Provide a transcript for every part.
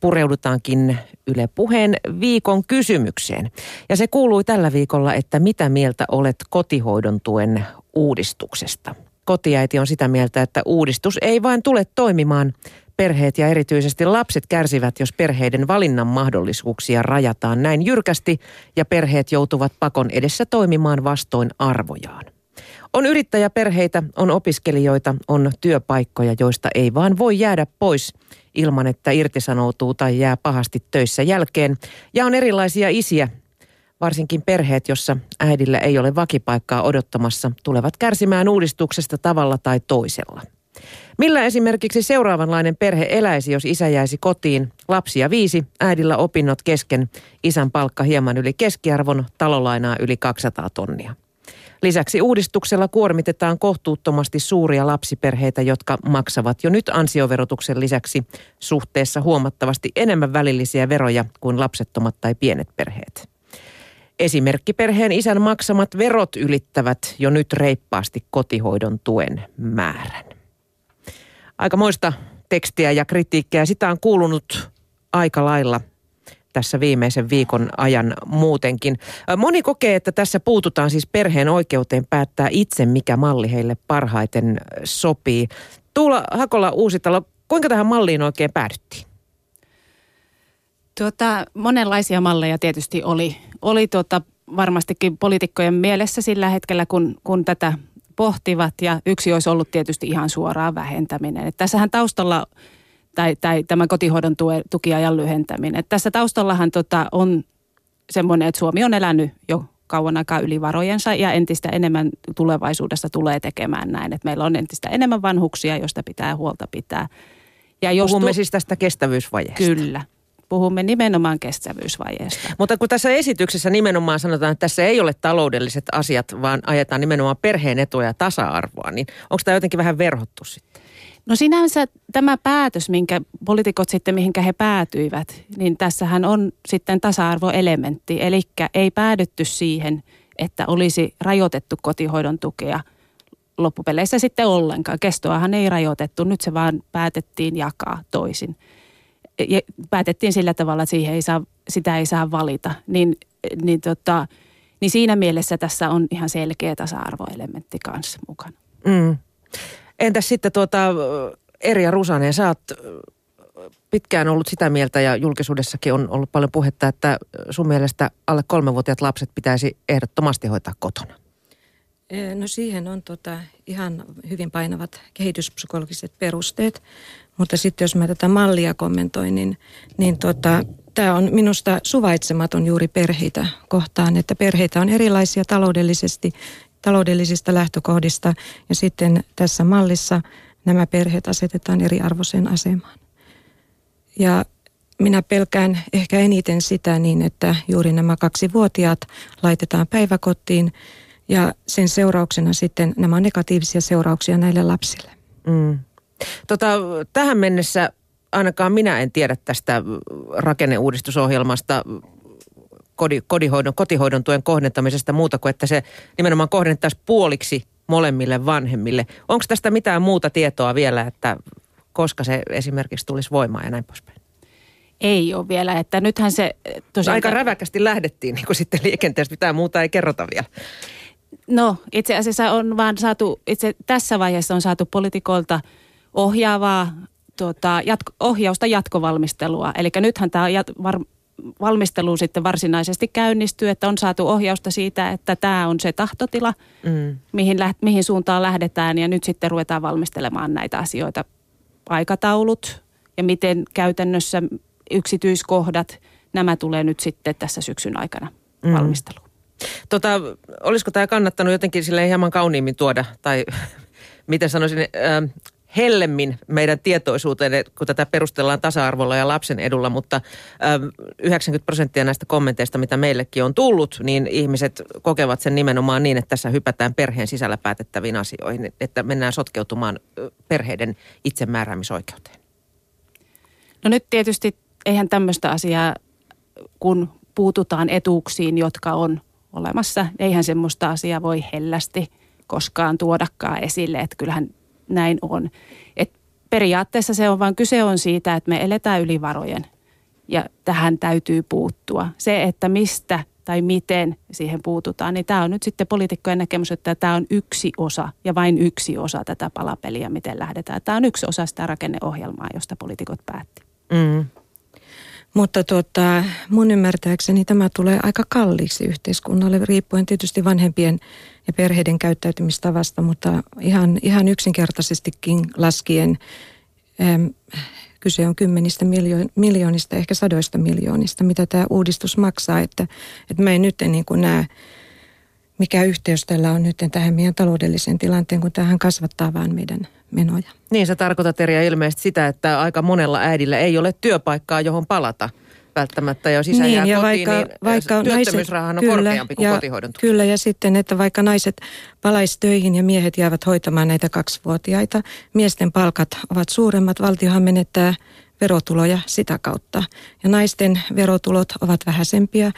Pureudutaankin Yle Puheen viikon kysymykseen. Ja se kuului tällä viikolla, että mitä mieltä olet kotihoidon tuen uudistuksesta? Kotiäiti on sitä mieltä, että uudistus ei vain tule toimimaan. Perheet ja erityisesti lapset kärsivät, jos perheiden valinnan mahdollisuuksia rajataan näin jyrkästi ja perheet joutuvat pakon edessä toimimaan vastoin arvojaan. On yrittäjäperheitä, on opiskelijoita, on työpaikkoja, joista ei vaan voi jäädä pois ilman, että irtisanoutuu tai jää pahasti töissä jälkeen. Ja on erilaisia isiä, varsinkin perheet, jossa äidillä ei ole vakipaikkaa odottamassa, tulevat kärsimään uudistuksesta tavalla tai toisella. Millä esimerkiksi seuraavanlainen perhe eläisi, jos isä jäisi kotiin? Lapsia 5, äidillä opinnot kesken, isän palkka hieman yli keskiarvon, talolainaa yli 200 000. Lisäksi uudistuksella kuormitetaan kohtuuttomasti suuria lapsiperheitä, jotka maksavat jo nyt ansioverotuksen lisäksi suhteessa huomattavasti enemmän välillisiä veroja kuin lapsettomat tai pienet perheet. Esimerkkiperheen isän maksamat verot ylittävät jo nyt reippaasti kotihoidon tuen määrän. Aikamoista tekstiä ja kritiikkiä, sitä on kuulunut aika lailla tässä viimeisen viikon ajan muutenkin. Moni kokee, että tässä puututaan siis perheen oikeuteen päättää itse, mikä malli heille parhaiten sopii. Tuula Hakola-Uusitalo, kuinka tähän malliin oikein päädyttiin? Monenlaisia malleja tietysti oli varmastikin poliitikkojen mielessä sillä hetkellä, kun tätä pohtivat. Ja yksi olisi ollut tietysti ihan suoraan vähentäminen. Että tässähän taustalla... Tai tämän kotihoidon tukiajan lyhentäminen. Tässä taustallahan on semmoinen, että Suomi on elänyt jo kauan aikaa yli varojensa ja entistä enemmän tulevaisuudessa tulee tekemään näin. Että meillä on entistä enemmän vanhuksia, joista pitää huolta pitää. Ja jos puhumme siis tästä kestävyysvajeesta. Kyllä. Puhumme nimenomaan kestävyysvajeesta. Mutta kun tässä esityksessä nimenomaan sanotaan, että tässä ei ole taloudelliset asiat, vaan ajetaan nimenomaan perheen etua ja tasa-arvoa, niin onko tämä jotenkin vähän verhottu sitten? No sinänsä tämä päätös, minkä poliitikot sitten, mihinkä he päätyivät, niin tässähän on sitten tasa-arvoelementti. Eli ei päädytty siihen, että olisi rajoitettu kotihoidon tukea loppupeleissä sitten ollenkaan. Kestoahan ei rajoitettu, nyt se vaan päätettiin jakaa toisin. Ja päätettiin sillä tavalla, että sitä ei saa valita. Niin siinä mielessä tässä on ihan selkeä tasa-arvoelementti kanssa mukana. Mm. Entäs sitten Erja Rusanen, sä oot pitkään ollut sitä mieltä ja julkisuudessakin on ollut paljon puhetta, että sun mielestä alle 3-vuotiaat lapset pitäisi ehdottomasti hoitaa kotona. No siihen on ihan hyvin painavat kehityspsykologiset perusteet, mutta sitten jos mä tätä mallia kommentoin, niin tämä on minusta suvaitsematon juuri perheitä kohtaan, että perheitä on erilaisia taloudellisista lähtökohdista ja sitten tässä mallissa nämä perheet asetetaan eriarvoiseen asemaan. Ja minä pelkään ehkä eniten sitä niin, että juuri nämä 2-vuotiaat laitetaan päiväkotiin ja sen seurauksena sitten nämä on negatiivisia seurauksia näille lapsille. Mm. Tähän mennessä ainakaan minä en tiedä tästä rakenneuudistusohjelmasta kotihoidon tuen kohdentamisesta muuta kuin, että se nimenomaan kohdennettaisiin puoliksi molemmille vanhemmille. Onko tästä mitään muuta tietoa vielä, että koska se esimerkiksi tulisi voimaan ja näin poispäin? Ei ole vielä, että nythän se... Aika räväkästi lähdettiin niin kuin sitten liikenteestä, mitään muuta ei kerrota vielä. No itse asiassa on vaan saatu, itse tässä vaiheessa on saatu poliitikolta ohjaavaa ohjausta jatkovalmistelua. Eli nythän tämä valmistelu sitten varsinaisesti käynnistyy, että on saatu ohjausta siitä, että tämä on se tahtotila, mihin suuntaan lähdetään ja nyt sitten ruvetaan valmistelemaan näitä asioita, aikataulut ja miten käytännössä yksityiskohdat, nämä tulee nyt sitten tässä syksyn aikana valmisteluun. Olisiko tämä kannattanut jotenkin silleen hieman kauniimmin tuoda tai miten sanoisin... hellemmin meidän tietoisuuteen, kun tätä perustellaan tasa-arvolla ja lapsen edulla, mutta 90% näistä kommenteista, mitä meillekin on tullut, niin ihmiset kokevat sen nimenomaan niin, että tässä hypätään perheen sisällä päätettäviin asioihin, että mennään sotkeutumaan perheiden itsemääräämisoikeuteen. No nyt tietysti eihän tämmöistä asiaa, kun puututaan etuuksiin, jotka on olemassa, eihän semmoista asiaa voi hellästi koskaan tuodakaan esille, että kyllähän näin on. Et periaatteessa se on vaan kyse on siitä, että me eletään yli varojen. ja tähän täytyy puuttua. Se, että mistä tai miten siihen puututaan, niin tämä on nyt sitten poliitikkojen näkemys, että tämä on yksi osa ja vain yksi osa tätä palapeliä, miten lähdetään. Tämä on yksi osa sitä rakenneohjelmaa, josta poliitikot päätti. Mm. Mutta mun ymmärtääkseni tämä tulee aika kalliiksi yhteiskunnalle, riippuen tietysti vanhempien ja perheiden käyttäytymistavasta, mutta ihan yksinkertaisestikin laskien kyse on kymmenistä miljoonista, ehkä 100 miljoonista, mitä tämä uudistus maksaa. Että mä en nyt niin kuin näe, mikä yhteys tällä on nyt tähän meidän taloudelliseen tilanteen, kun tämähän kasvattaa vaan meidän menoja. Niin, sä tarkoitat, Erja, ilmeisesti sitä, että aika monella äidillä ei ole työpaikkaa, johon palata välttämättä. Jos isä jää kotiin, vaikka työttömyysrahan on korkeampi kuin kotihoidon tuki. Kyllä, ja sitten, että vaikka naiset palaisi töihin ja miehet jäävät hoitamaan näitä 2-vuotiaita, miesten palkat ovat suuremmat, valtiohan menettää verotuloja sitä kautta. Ja naisten verotulot ovat vähäisempiä.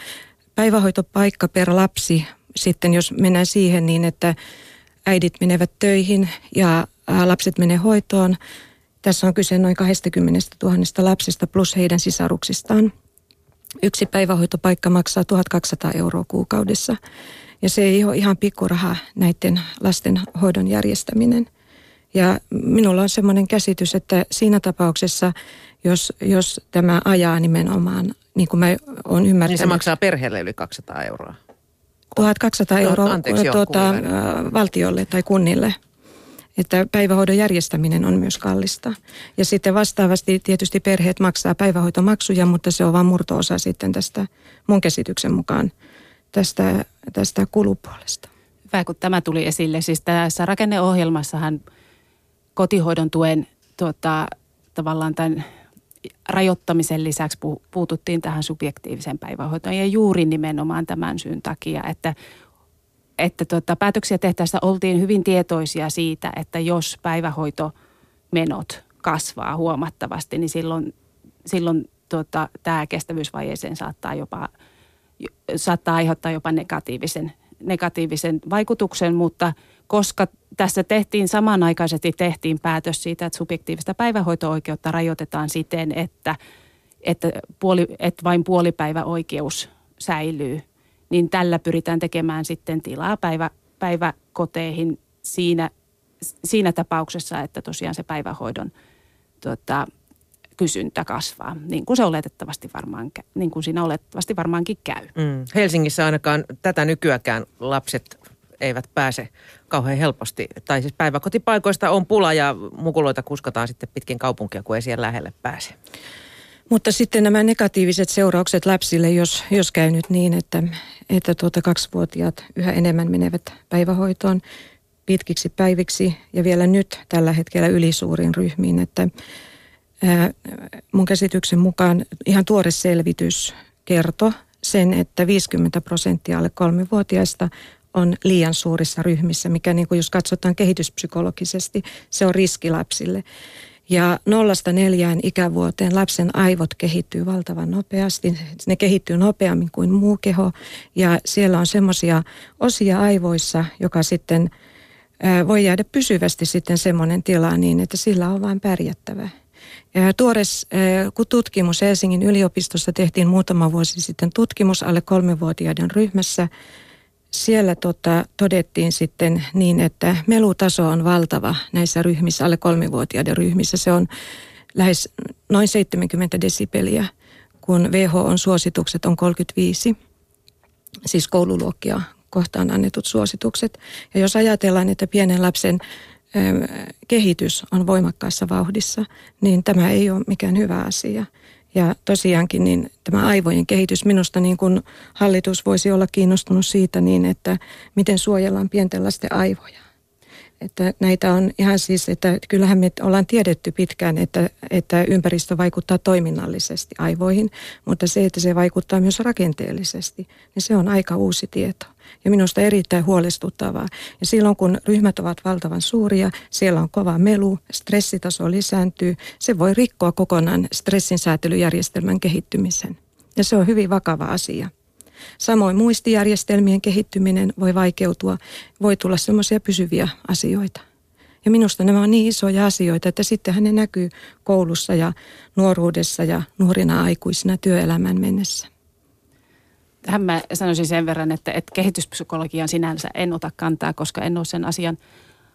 Päivähoitopaikka per lapsi, sitten jos mennään siihen niin, että äidit menevät töihin ja lapset menee hoitoon. Tässä on kyse noin 20 000 lapsista plus heidän sisaruksistaan. Yksi päivähoitopaikka maksaa 1 200 € kuukaudessa. Ja se ei ole ihan pikkuraha näiden lasten hoidon järjestäminen. Ja minulla on semmoinen käsitys, että siinä tapauksessa, jos tämä ajaa nimenomaan, niin kuin mä olen ymmärtänyt. Niin se maksaa perheelle yli 200 €. 1 200 € valtiolle tai kunnille. Että päivähoidon järjestäminen on myös kallista. Ja sitten vastaavasti tietysti perheet maksaa päivähoitomaksuja, mutta se on vain murto-osa sitten tästä mun käsityksen mukaan tästä kulupuolesta. Hyvä, kun tämä tuli esille. Siis tässä rakenneohjelmassahan kotihoidon tuen tavallaan tämän rajoittamisen lisäksi puututtiin tähän subjektiiviseen päivähoitoon ja juuri nimenomaan tämän syyn takia, että päätöksiä tehtäessä oltiin hyvin tietoisia siitä, että jos päivähoitomenot kasvaa huomattavasti, niin silloin tämä kestävyysvajeeseen saattaa aiheuttaa jopa negatiivisen vaikutuksen, mutta koska tässä samanaikaisesti tehtiin päätös siitä, että subjektiivista päivähoito-oikeutta rajoitetaan siten, että vain puolipäiväoikeus säilyy, niin tällä pyritään tekemään sitten tilaa päiväkoteihin siinä tapauksessa, että tosiaan se päivähoidon kysyntä kasvaa, niin kuin se oletettavasti varmaankin käy. Helsingissä ainakaan tätä nykyäänkään lapset eivät pääse kauhean helposti, tai siis päiväkotipaikoista on pula ja mukuloita kuskataan sitten pitkin kaupunkia, kun ei siellä lähelle pääse. Mutta sitten nämä negatiiviset seuraukset lapsille, jos käy nyt niin, että 2-vuotiaat yhä enemmän menevät päivähoitoon pitkiksi päiviksi ja vielä nyt tällä hetkellä ylisuuriin ryhmiin. Että mun käsityksen mukaan ihan tuore selvitys kertoi sen, että 50% alle 3-vuotiaista on liian suurissa ryhmissä, mikä niin kuin jos katsotaan kehityspsykologisesti, se on riski lapsille. Ja 0-4 ikävuoteen lapsen aivot kehittyy valtavan nopeasti. Ne kehittyy nopeammin kuin muu keho. Ja siellä on semmoisia osia aivoissa, joka sitten voi jäädä pysyvästi sitten semmoinen tila niin, että sillä on vain pärjättävä. Tuore tutkimus Helsingin yliopistossa tehtiin muutama vuosi sitten tutkimus alle 3-vuotiaiden ryhmässä. Siellä todettiin sitten niin, että melutaso on valtava näissä ryhmissä, alle 3-vuotiaiden ryhmissä. Se on lähes noin 70 desibeliä, kun WHO:n suositukset on 35, siis koululuokkia kohtaan annetut suositukset. Ja jos ajatellaan, että pienen lapsen kehitys on voimakkaassa vauhdissa, niin tämä ei ole mikään hyvä asia. Ja tosiaankin niin tämä aivojen kehitys, minusta niin kuin hallitus voisi olla kiinnostunut siitä niin, että miten suojellaan pienten lasten aivoja. Että näitä on ihan siis, että kyllähän me ollaan tiedetty pitkään, että ympäristö vaikuttaa toiminnallisesti aivoihin, mutta se, että se vaikuttaa myös rakenteellisesti, niin se on aika uusi tieto. Ja minusta erittäin huolestuttavaa. Ja silloin, kun ryhmät ovat valtavan suuria, siellä on kova melu, stressitaso lisääntyy, se voi rikkoa kokonaan stressin säätelyjärjestelmän kehittymisen. Ja se on hyvin vakava asia. Samoin muistijärjestelmien kehittyminen voi vaikeutua, voi tulla semmoisia pysyviä asioita. Ja minusta nämä on niin isoja asioita, että sittenhän ne näkyy koulussa ja nuoruudessa ja nuorina aikuisina työelämän mennessä. Tähän mä sanoisin sen verran, että kehityspsykologian sinänsä en ota kantaa, koska en ole sen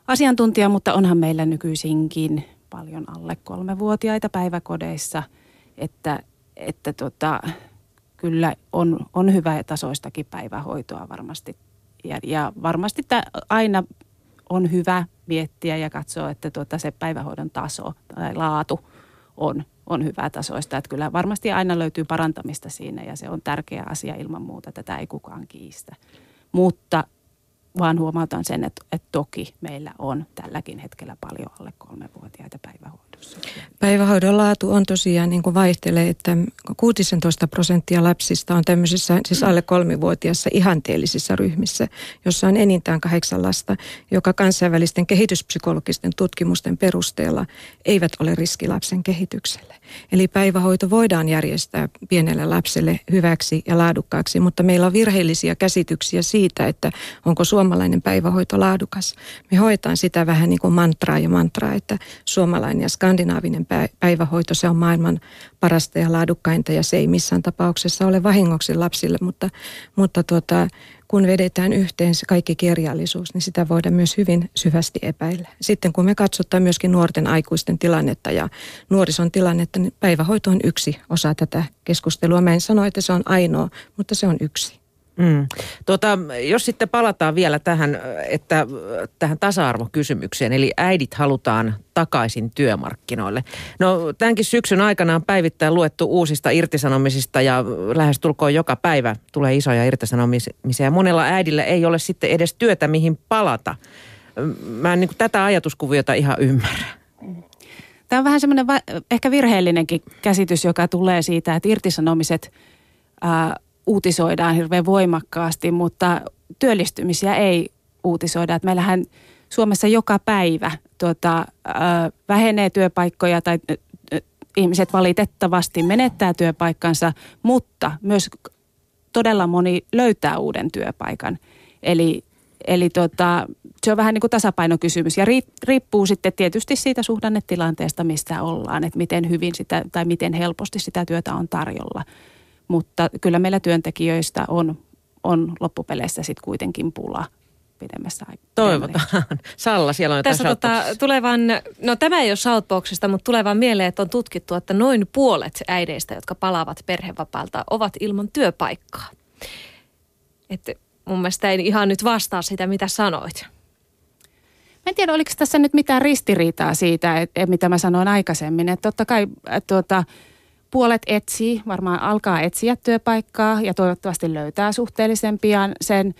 asiantuntija, mutta onhan meillä nykyisinkin paljon alle 3-vuotiaita päiväkodeissa, että kyllä on hyvä tasoistakin päivähoitoa varmasti. Ja varmasti aina on hyvä miettiä ja katsoa, että se päivähoidon taso tai laatu on hyvää tasoista. Että kyllä varmasti aina löytyy parantamista siinä ja se on tärkeä asia ilman muuta. Tätä ei kukaan kiistä. Mutta vaan huomautan sen, että toki meillä on tälläkin hetkellä paljon alle 3-vuotiaita päivähoidossa. Päivähoidon laatu on tosiaan niin kuin vaihtelee, että 16% lapsista on tämmöisissä, siis alle 3-vuotiaissa ihanteellisissa ryhmissä, jossa on enintään 8 lasta, joka kansainvälisten kehityspsykologisten tutkimusten perusteella eivät ole riski lapsen kehitykselle. Eli päivähoito voidaan järjestää pienelle lapselle hyväksi ja laadukkaaksi, mutta meillä on virheellisiä käsityksiä siitä, että onko suomalainen päivähoito laadukas. Me hoitaan sitä vähän niin kuin mantraa, että suomalainen ja skandinaavinen päivähoito, se on maailman parasta ja laadukkainta ja se ei missään tapauksessa ole vahingoksi lapsille, mutta kun vedetään yhteen se kaikki kirjallisuus, niin sitä voidaan myös hyvin syvästi epäillä. Sitten kun me katsotaan myöskin nuorten aikuisten tilannetta ja nuorison tilannetta, niin päivähoito on yksi osa tätä keskustelua. Mä en sano, että se on ainoa, mutta se on yksi. Mm. Jos sitten palataan vielä tähän tasa-arvokysymykseen, eli äidit halutaan takaisin työmarkkinoille. No tämänkin syksyn aikana on päivittäin luettu uusista irtisanomisista ja lähestulkoon joka päivä tulee isoja irtisanomisia. Monella äidillä ei ole sitten edes työtä, mihin palata. Mä en tätä ajatuskuviota ihan ymmärrä. Tämä on vähän semmoinen ehkä virheellinenkin käsitys, joka tulee siitä, että irtisanomiset uutisoidaan hirveän voimakkaasti, mutta työllistymisiä ei uutisoida. Että meillähän Suomessa joka päivä vähenee työpaikkoja tai ihmiset valitettavasti menettää työpaikkansa, mutta myös todella moni löytää uuden työpaikan. Eli se on vähän niin kuin tasapainokysymys ja riippuu sitten tietysti siitä suhdannetilanteesta, mistä ollaan, että miten hyvin sitä tai miten helposti sitä työtä on tarjolla. Mutta kyllä meillä työntekijöistä on loppupeleissä sitten kuitenkin pula pidemmässä aikaa. Toivotaan. Salla, siellä on tässä tämä ei ole Shoutboxista, mutta tulee vaan mieleen, että on tutkittu, että noin puolet äideistä, jotka palaavat perhevapaalta, ovat ilman työpaikkaa. Että mun mielestä ei ihan nyt vastaa sitä, mitä sanoit. Mä en tiedä, oliko tässä nyt mitään ristiriitaa siitä, mitä mä sanoin aikaisemmin. Että totta kai puolet etsii, varmaan alkaa etsiä työpaikkaa ja toivottavasti löytää suhteellisempiaan sen.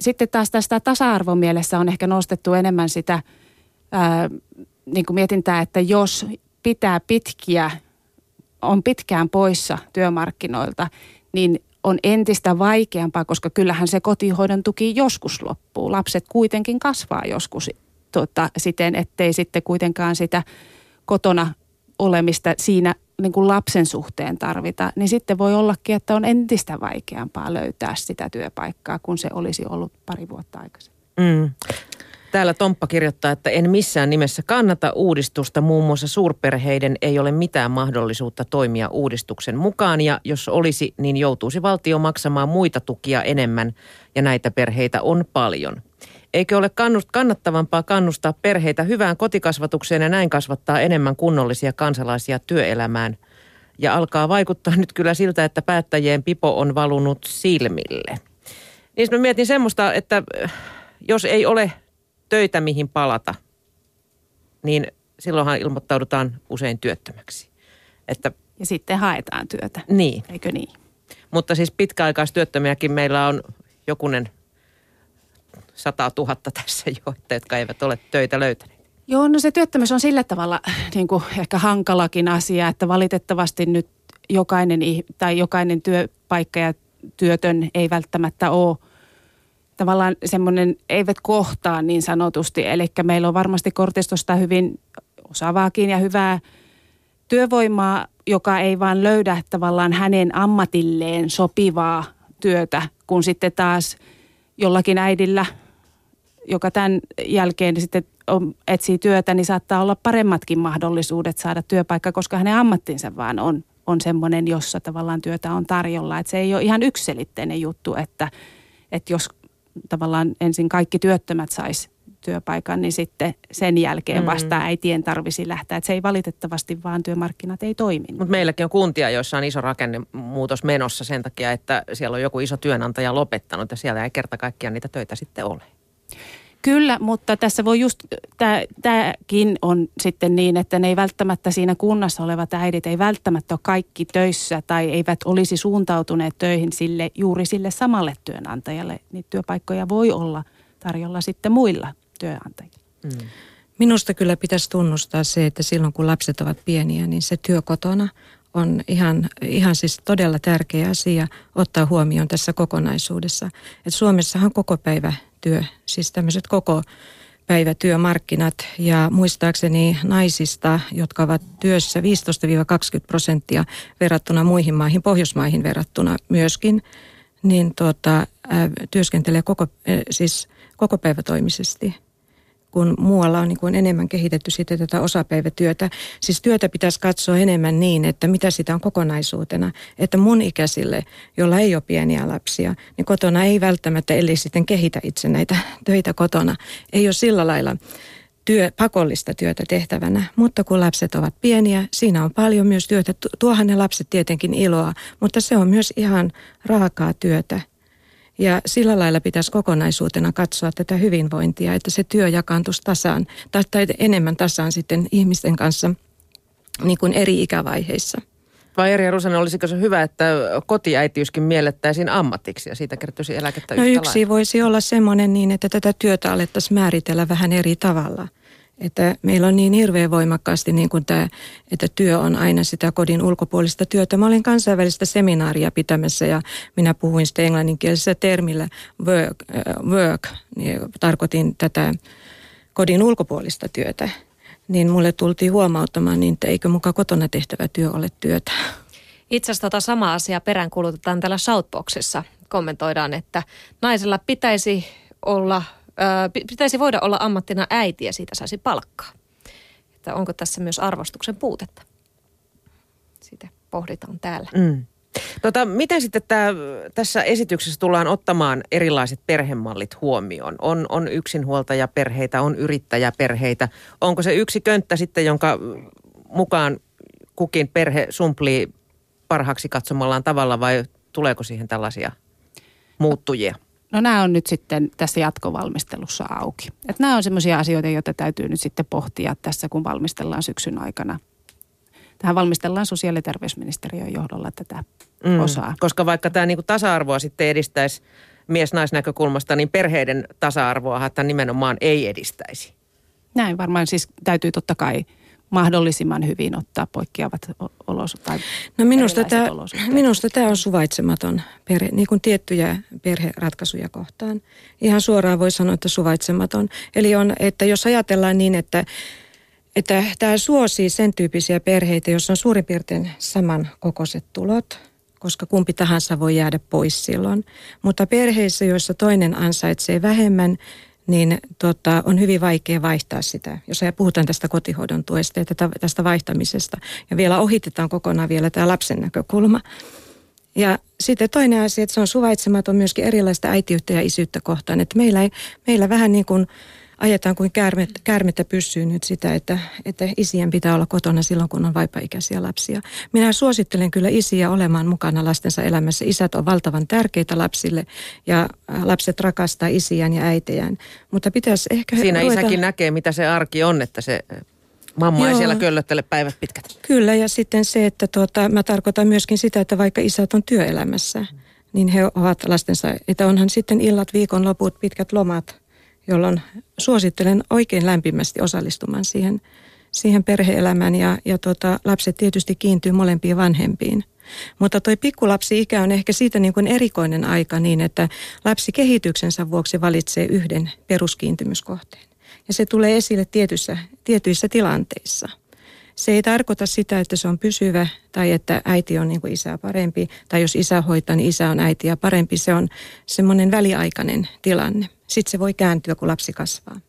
Sitten taas tästä tasa-arvomielessä on ehkä nostettu enemmän sitä niin kuin mietintää, että jos on pitkään poissa työmarkkinoilta, niin on entistä vaikeampaa, koska kyllähän se kotihoidon tuki joskus loppuu. Lapset kuitenkin kasvaa joskus siten, ettei sitten kuitenkaan sitä kotona olemista siinä niin kuin lapsen suhteen tarvita, niin sitten voi ollakin, että on entistä vaikeampaa löytää sitä työpaikkaa, kun se olisi ollut pari vuotta aikaisemmin. Mm. Täällä Tomppa kirjoittaa, että en missään nimessä kannata uudistusta. Muun muassa suurperheiden ei ole mitään mahdollisuutta toimia uudistuksen mukaan ja jos olisi, niin joutuisi valtio maksamaan muita tukia enemmän ja näitä perheitä on paljon. Eikö ole kannattavampaa kannustaa perheitä hyvään kotikasvatukseen ja näin kasvattaa enemmän kunnollisia kansalaisia työelämään? Ja alkaa vaikuttaa nyt kyllä siltä, että päättäjien pipo on valunut silmille. Niin mä mietin semmoista, että jos ei ole töitä mihin palata, niin silloinhan ilmoittaudutaan usein työttömäksi. Ja sitten haetaan työtä. Niin. Eikö niin? Mutta siis pitkäaikaistyöttömiäkin meillä on jokunen 100 000 tässä jo, jotka eivät ole töitä löytäneet. Joo, no se työttömyys on sillä tavalla niin kuin ehkä hankalakin asia, että valitettavasti nyt jokainen työpaikka ja työtön ei välttämättä ole tavallaan semmoinen, eivät kohtaa niin sanotusti. Eli meillä on varmasti kortistosta hyvin osaavaakin ja hyvää työvoimaa, joka ei vaan löydä tavallaan hänen ammatilleen sopivaa työtä, kun sitten taas jollakin äidillä joka tämän jälkeen sitten etsii työtä, niin saattaa olla paremmatkin mahdollisuudet saada työpaikka, koska hänen ammattinsa vaan on semmoinen, jossa tavallaan työtä on tarjolla. Että se ei ole ihan yksiselitteinen juttu, että jos tavallaan ensin kaikki työttömät sais työpaikan, niin sitten sen jälkeen vasta äitien tarvisi lähteä. Että se ei valitettavasti vaan työmarkkinat ei toimi. Mutta meilläkin on kuntia, joissa on iso rakennemuutos menossa sen takia, että siellä on joku iso työnantaja lopettanut ja siellä ei kerta kaikkiaan niitä töitä sitten ole. Kyllä, mutta tässä voi just, tämäkin on sitten niin, että ne ei välttämättä siinä kunnassa olevat äidit ei välttämättä ole kaikki töissä tai eivät olisi suuntautuneet töihin juuri sille samalle työnantajalle. Niitä työpaikkoja voi olla tarjolla sitten muilla työnantajilla. Minusta kyllä pitäisi tunnustaa se, että silloin kun lapset ovat pieniä, niin se työ kotona on ihan siis todella tärkeä asia ottaa huomioon tässä kokonaisuudessa. Et Suomessahan koko päivä työ, siis tämmöiset koko päivätyömarkkinat ja muistaakseni naisista, jotka ovat työssä 15-20% verrattuna muihin maihin, Pohjoismaihin verrattuna myöskin, niin työskentelee kokopäivätoimisesti, kun muualla on niin kuin enemmän kehitetty sitten tätä osapäivätyötä. Siis työtä pitäisi katsoa enemmän niin, että mitä sitä on kokonaisuutena. Että mun ikäisille, jolla ei ole pieniä lapsia, niin kotona ei välttämättä, eli sitten kehitä itse näitä töitä kotona. Ei ole sillä lailla pakollista työtä tehtävänä, mutta kun lapset ovat pieniä, siinä on paljon myös työtä. Tuohan ne lapset tietenkin iloa, mutta se on myös ihan raakaa työtä. Ja sillä lailla pitäisi kokonaisuutena katsoa tätä hyvinvointia, että se työ jakaantuisi tasaan tai enemmän tasaan sitten ihmisten kanssa niin kuin eri ikävaiheissa. Vai Erja Rusanen, olisiko se hyvä, että kotiäitiyskin miellettäisiin ammatiksi ja siitä kertyisi eläkettä yhtä lailla? No yksi voisi olla semmoinen niin, että tätä työtä alettaisiin määritellä vähän eri tavalla. Että meillä on niin hirveän voimakkaasti niin kuin tämä, että työ on aina sitä kodin ulkopuolista työtä. Mä olin kansainvälistä seminaaria pitämässä ja minä puhuin sitä englanninkielisellä termillä work, niin tarkoitin tätä kodin ulkopuolista työtä. Niin mulle tultiin huomauttamaan niin, että eikö muka kotona tehtävä työ ole työtä. Itse asiassa sama asia peräänkulutetaan täällä Shoutboxissa. Kommentoidaan, että naisella pitäisi voida olla ammattina äiti ja siitä saisi palkkaa. Että onko tässä myös arvostuksen puutetta? Sitä pohditaan täällä. Miten sitten tässä esityksessä tullaan ottamaan erilaiset perhemallit huomioon? On yksinhuoltajaperheitä, on yrittäjäperheitä. Onko se yksi könttä sitten, jonka mukaan kukin perhe sumplii parhaaksi katsomallaan tavalla vai tuleeko siihen tällaisia muuttujia? No nämä on nyt sitten tässä jatkovalmistelussa auki. Että nämä on semmoisia asioita, joita täytyy nyt sitten pohtia tässä, kun valmistellaan syksyn aikana. Tähän valmistellaan sosiaali- ja terveysministeriön johdolla tätä osaa. Koska vaikka tämä niinku tasa-arvoa sitten edistäisi mies-naisnäkökulmasta, niin perheiden tasa-arvoa tämä nimenomaan ei edistäisi. Näin varmaan siis täytyy totta kai mahdollisimman hyvin ottaa poikkeavat olosuhteet. No minusta tämä on suvaitsematon perhe, niin kuin tiettyjä perheratkaisuja kohtaan. Ihan suoraan voi sanoa, että suvaitsematon. Eli on, että jos ajatellaan niin, että tämä suosii sen tyyppisiä perheitä, joissa on suurin piirtein samankokoiset tulot, koska kumpi tahansa voi jäädä pois silloin. Mutta perheissä, joissa toinen ansaitsee vähemmän, niin on hyvin vaikea vaihtaa sitä, jos puhutaan tästä kotihoidon tuesta ja tästä vaihtamisesta. Ja vielä ohitetaan kokonaan vielä tämä lapsen näkökulma. Ja sitten toinen asia, että se on suvaitsematon myöskin erilaista äitiyttä ja isyyttä kohtaan. Että meillä vähän niin kuin ajetaan kuin käärmettä pyssyyn nyt sitä, että isien pitää olla kotona silloin, kun on vaipaikäisiä lapsia. Minä suosittelen kyllä isiä olemaan mukana lastensa elämässä. Isät on valtavan tärkeitä lapsille ja lapset rakastaa isiään ja äitejään. Mutta pitäisi ehkä siinä ruveta... isäkin näkee, mitä se arki on, että se mamma ei siellä köllöttele päivät pitkät. Kyllä ja sitten se, että mä tarkoitan myöskin sitä, että vaikka isät on työelämässä, niin he ovat lastensa, että onhan sitten illat, viikonloput, pitkät lomat, jolloin suosittelen oikein lämpimästi osallistumaan siihen perhe-elämään ja lapset tietysti kiintyy molempiin vanhempiin. Mutta toi pikkulapsi-ikä on ehkä siitä niin kuin erikoinen aika niin, että lapsi kehityksensä vuoksi valitsee yhden peruskiintymyskohteen. Ja se tulee esille tietyissä tilanteissa. Se ei tarkoita sitä, että se on pysyvä tai että äiti on niin kuin isää parempi. Tai jos isä hoitaa, niin isä on äitiä parempi. Se on semmoinen väliaikainen tilanne. Sitten se voi kääntyä, kun lapsi kasvaa.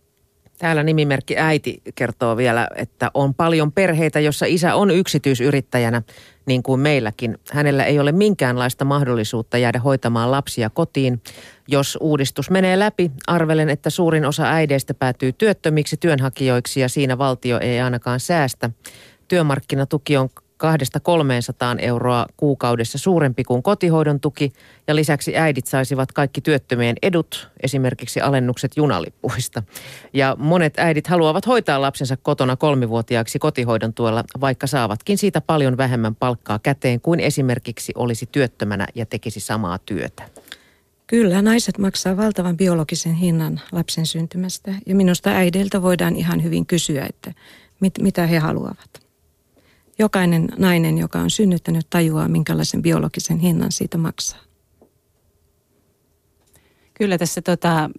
Täällä nimimerkki äiti kertoo vielä, että on paljon perheitä, jossa isä on yksityisyrittäjänä, niin kuin meilläkin. Hänellä ei ole minkäänlaista mahdollisuutta jäädä hoitamaan lapsia kotiin. Jos uudistus menee läpi, arvelen, että suurin osa äideistä päätyy työttömiksi työnhakijoiksi ja siinä valtio ei ainakaan säästä. Työmarkkinatuki on 200–300 euroa kuukaudessa suurempi kuin kotihoidon tuki ja lisäksi äidit saisivat kaikki työttömien edut, esimerkiksi alennukset junalippuista. Ja monet äidit haluavat hoitaa lapsensa kotona 3-vuotiaaksi kotihoidon tuella, vaikka saavatkin siitä paljon vähemmän palkkaa käteen kuin esimerkiksi olisi työttömänä ja tekisi samaa työtä. Kyllä, naiset maksaa valtavan biologisen hinnan lapsen syntymästä ja minusta äideiltä voidaan ihan hyvin kysyä, että mitä he haluavat. Jokainen nainen, joka on synnyttänyt, tajuaa, minkälaisen biologisen hinnan siitä maksaa. Kyllä tässä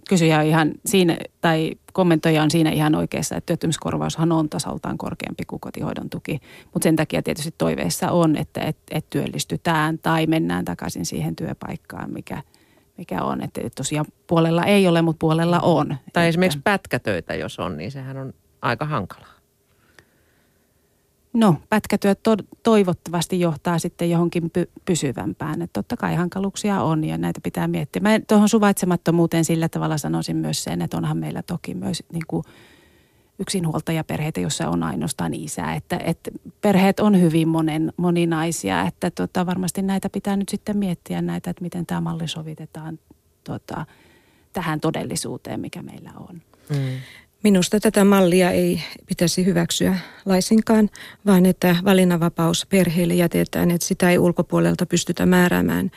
kysyjä on ihan siinä, tai kommentoija on siinä ihan oikeassa, että työttömyyskorvaushan on tasoltaan korkeampi kuin kotihoidon tuki. Mutta sen takia tietysti toiveissa on, että et työllistytään tai mennään takaisin siihen työpaikkaan, mikä on. Että tosiaan puolella ei ole, mutta puolella on. Tai esimerkiksi pätkätöitä, jos on, niin sehän on aika hankalaa. No, pätkätyö toivottavasti johtaa sitten johonkin pysyvämpään. Että totta kai hankaluuksia on ja näitä pitää miettiä. Mä tuohon suvaitsemattomuuteen sillä tavalla sanoisin myös sen, että onhan meillä toki myös niin kuin yksinhuoltajaperheitä, jossa on ainoastaan isä. Että perheet on hyvin moninaisia, että varmasti näitä pitää nyt sitten miettiä näitä, että miten tämä malli sovitetaan tähän todellisuuteen, mikä meillä on. Mm. Minusta tätä mallia ei pitäisi hyväksyä laisinkaan, vaan että valinnanvapaus perheille jätetään, että sitä ei ulkopuolelta pystytä määräämään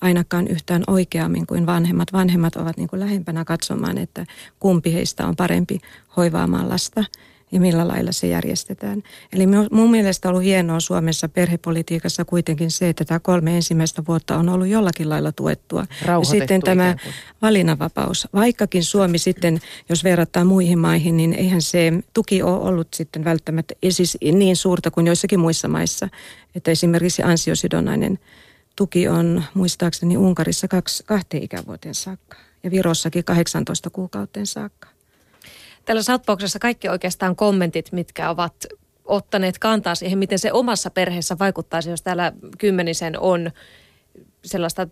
ainakaan yhtään oikeammin kuin vanhemmat. Vanhemmat ovat niin kuin lähempänä katsomaan, että kumpi heistä on parempi hoivaamaan lasta ja millä lailla se järjestetään. Eli mun mielestä on ollut hienoa Suomessa perhepolitiikassa kuitenkin se, että tämä 3 ensimmäistä vuotta on ollut jollakin lailla tuettua. Sitten tämä valinnanvapaus. Vaikkakin Suomi sitten, jos verrataan muihin maihin, niin eihän se tuki ole ollut sitten välttämättä siis niin suurta kuin joissakin muissa maissa. Että esimerkiksi ansiosidonnainen tuki on muistaakseni Unkarissa 2 ikävuoteen saakka ja Virossakin 18 kuukauteen saakka. Täällä Southboxissa kaikki oikeastaan kommentit, mitkä ovat ottaneet kantaa siihen, miten se omassa perheessä vaikuttaisi, jos täällä kymmenisen on sellaista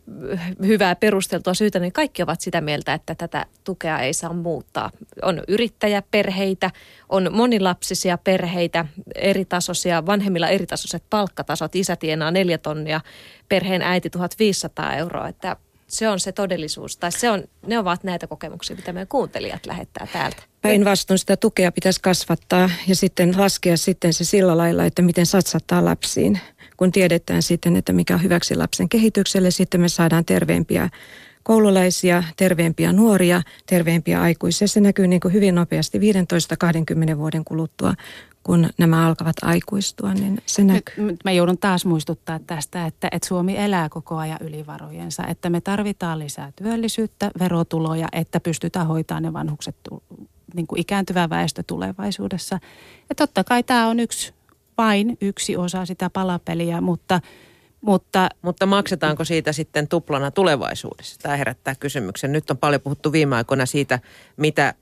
hyvää perusteltua syytä, niin kaikki ovat sitä mieltä, että tätä tukea ei saa muuttaa. On yrittäjäperheitä, on monilapsisia perheitä, eritasoisia, vanhemmilla eritasoiset palkkatasot, isä tienaa 4 tonnia, perheen äiti 1 500 euroa, että se on se todellisuus, tai ne ovat näitä kokemuksia, mitä meidän kuuntelijat lähettää täältä. Päinvastoin sitä tukea pitäisi kasvattaa ja sitten laskea sitten se sillä lailla, että miten satsataan lapsiin. Kun tiedetään sitten, että mikä on hyväksi lapsen kehitykselle, sitten me saadaan terveempiä koululaisia, terveempiä nuoria, terveempiä aikuisia. Se näkyy niin kuin hyvin nopeasti 15–20 vuoden kuluttua, kun nämä alkavat aikuistua, niin se näkyy. Nyt mä joudun taas muistuttaa tästä, että Suomi elää koko ajan ylivarojensa, että me tarvitaan lisää työllisyyttä, verotuloja, että pystytään hoitamaan ne vanhukset, niin kuin ikääntyvä väestö tulevaisuudessa. Ja totta kai tämä on vain yksi osa sitä palapeliä, Mutta maksetaanko siitä sitten tuplana tulevaisuudessa? Tämä herättää kysymyksen. Nyt on paljon puhuttu viime aikoina siitä, mitä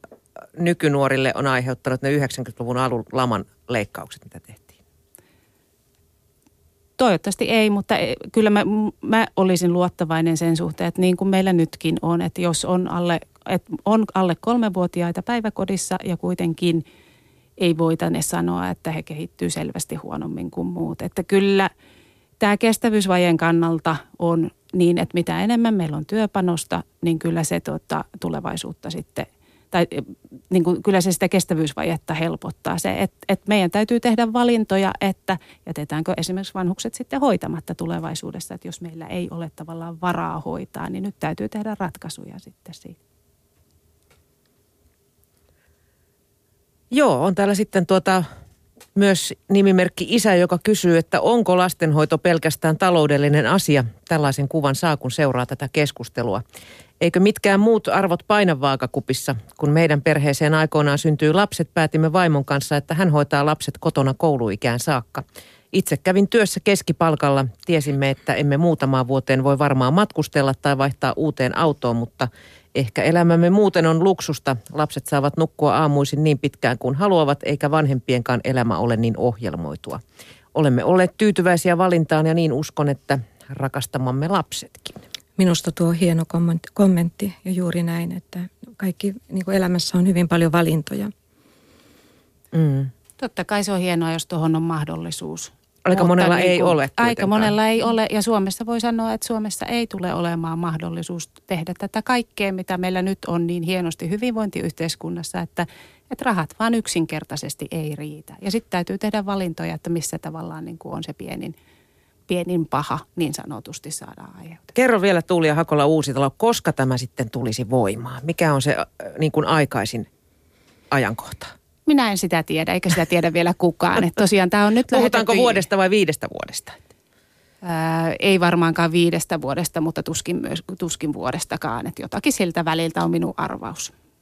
nykynuorille on aiheuttanut ne 90-luvun alun laman leikkaukset, mitä tehtiin. Toivottavasti ei, mutta kyllä mä olisin luottavainen sen suhteen, että niin kuin meillä nytkin on, että jos on alle 3-vuotiaita päiväkodissa ja kuitenkin ei voitane sanoa, että he kehittyy selvästi huonommin kuin muut. Että kyllä tämä kestävyysvajeen kannalta on niin, että mitä enemmän meillä on työpanosta, niin kyllä se tulevaisuutta sitten, tai niin kuin, kyllä se sitä kestävyysvajetta helpottaa se, että meidän täytyy tehdä valintoja, että jätetäänkö esimerkiksi vanhukset sitten hoitamatta tulevaisuudessa, että jos meillä ei ole tavallaan varaa hoitaa, niin nyt täytyy tehdä ratkaisuja sitten siitä. Joo, on täällä sitten myös nimimerkki isä, joka kysyy, että onko lastenhoito pelkästään taloudellinen asia? Tällaisen kuvan saa, kun seuraa tätä keskustelua. Eikö mitkään muut arvot paina vaakakupissa? Kun meidän perheeseen aikoinaan syntyi lapset, päätimme vaimon kanssa, että hän hoitaa lapset kotona kouluikään saakka. Itse kävin työssä keskipalkalla. Tiesimme, että emme muutamaan vuoteen voi varmaan matkustella tai vaihtaa uuteen autoon, mutta ehkä elämämme muuten on luksusta. Lapset saavat nukkua aamuisin niin pitkään kuin haluavat, eikä vanhempienkaan elämä ole niin ohjelmoitua. Olemme olleet tyytyväisiä valintaan ja niin uskon, että rakastamamme lapsetkin. Minusta tuo hieno kommentti ja juuri näin, että kaikki niin kuin elämässä on hyvin paljon valintoja. Mm. Totta kai se on hienoa, jos tuohon on mahdollisuus. Aika monella ei ole. Aika monella ei ole ja Suomessa voi sanoa, että Suomessa ei tule olemaan mahdollisuus tehdä tätä kaikkea, mitä meillä nyt on niin hienosti hyvinvointiyhteiskunnassa, että rahat vaan yksinkertaisesti ei riitä. Ja sitten täytyy tehdä valintoja, että missä tavallaan niin kuin on se pienin paha niin sanotusti saadaan aiheutettua. Kerro vielä Tuula Hakola-Uusitalo, koska tämä sitten tulisi voimaan? Mikä on se niin kuin aikaisin ajankohta? Minä en sitä tiedä, eikä sitä tiedä vielä kukaan. Että tosiaan tämä on nyt Puhutaanko vuodesta vai 5 vuodesta? Ei varmaankaan 5 vuodesta, mutta tuskin vuodestakaan. Että jotakin siltä väliltä on minun arvaus.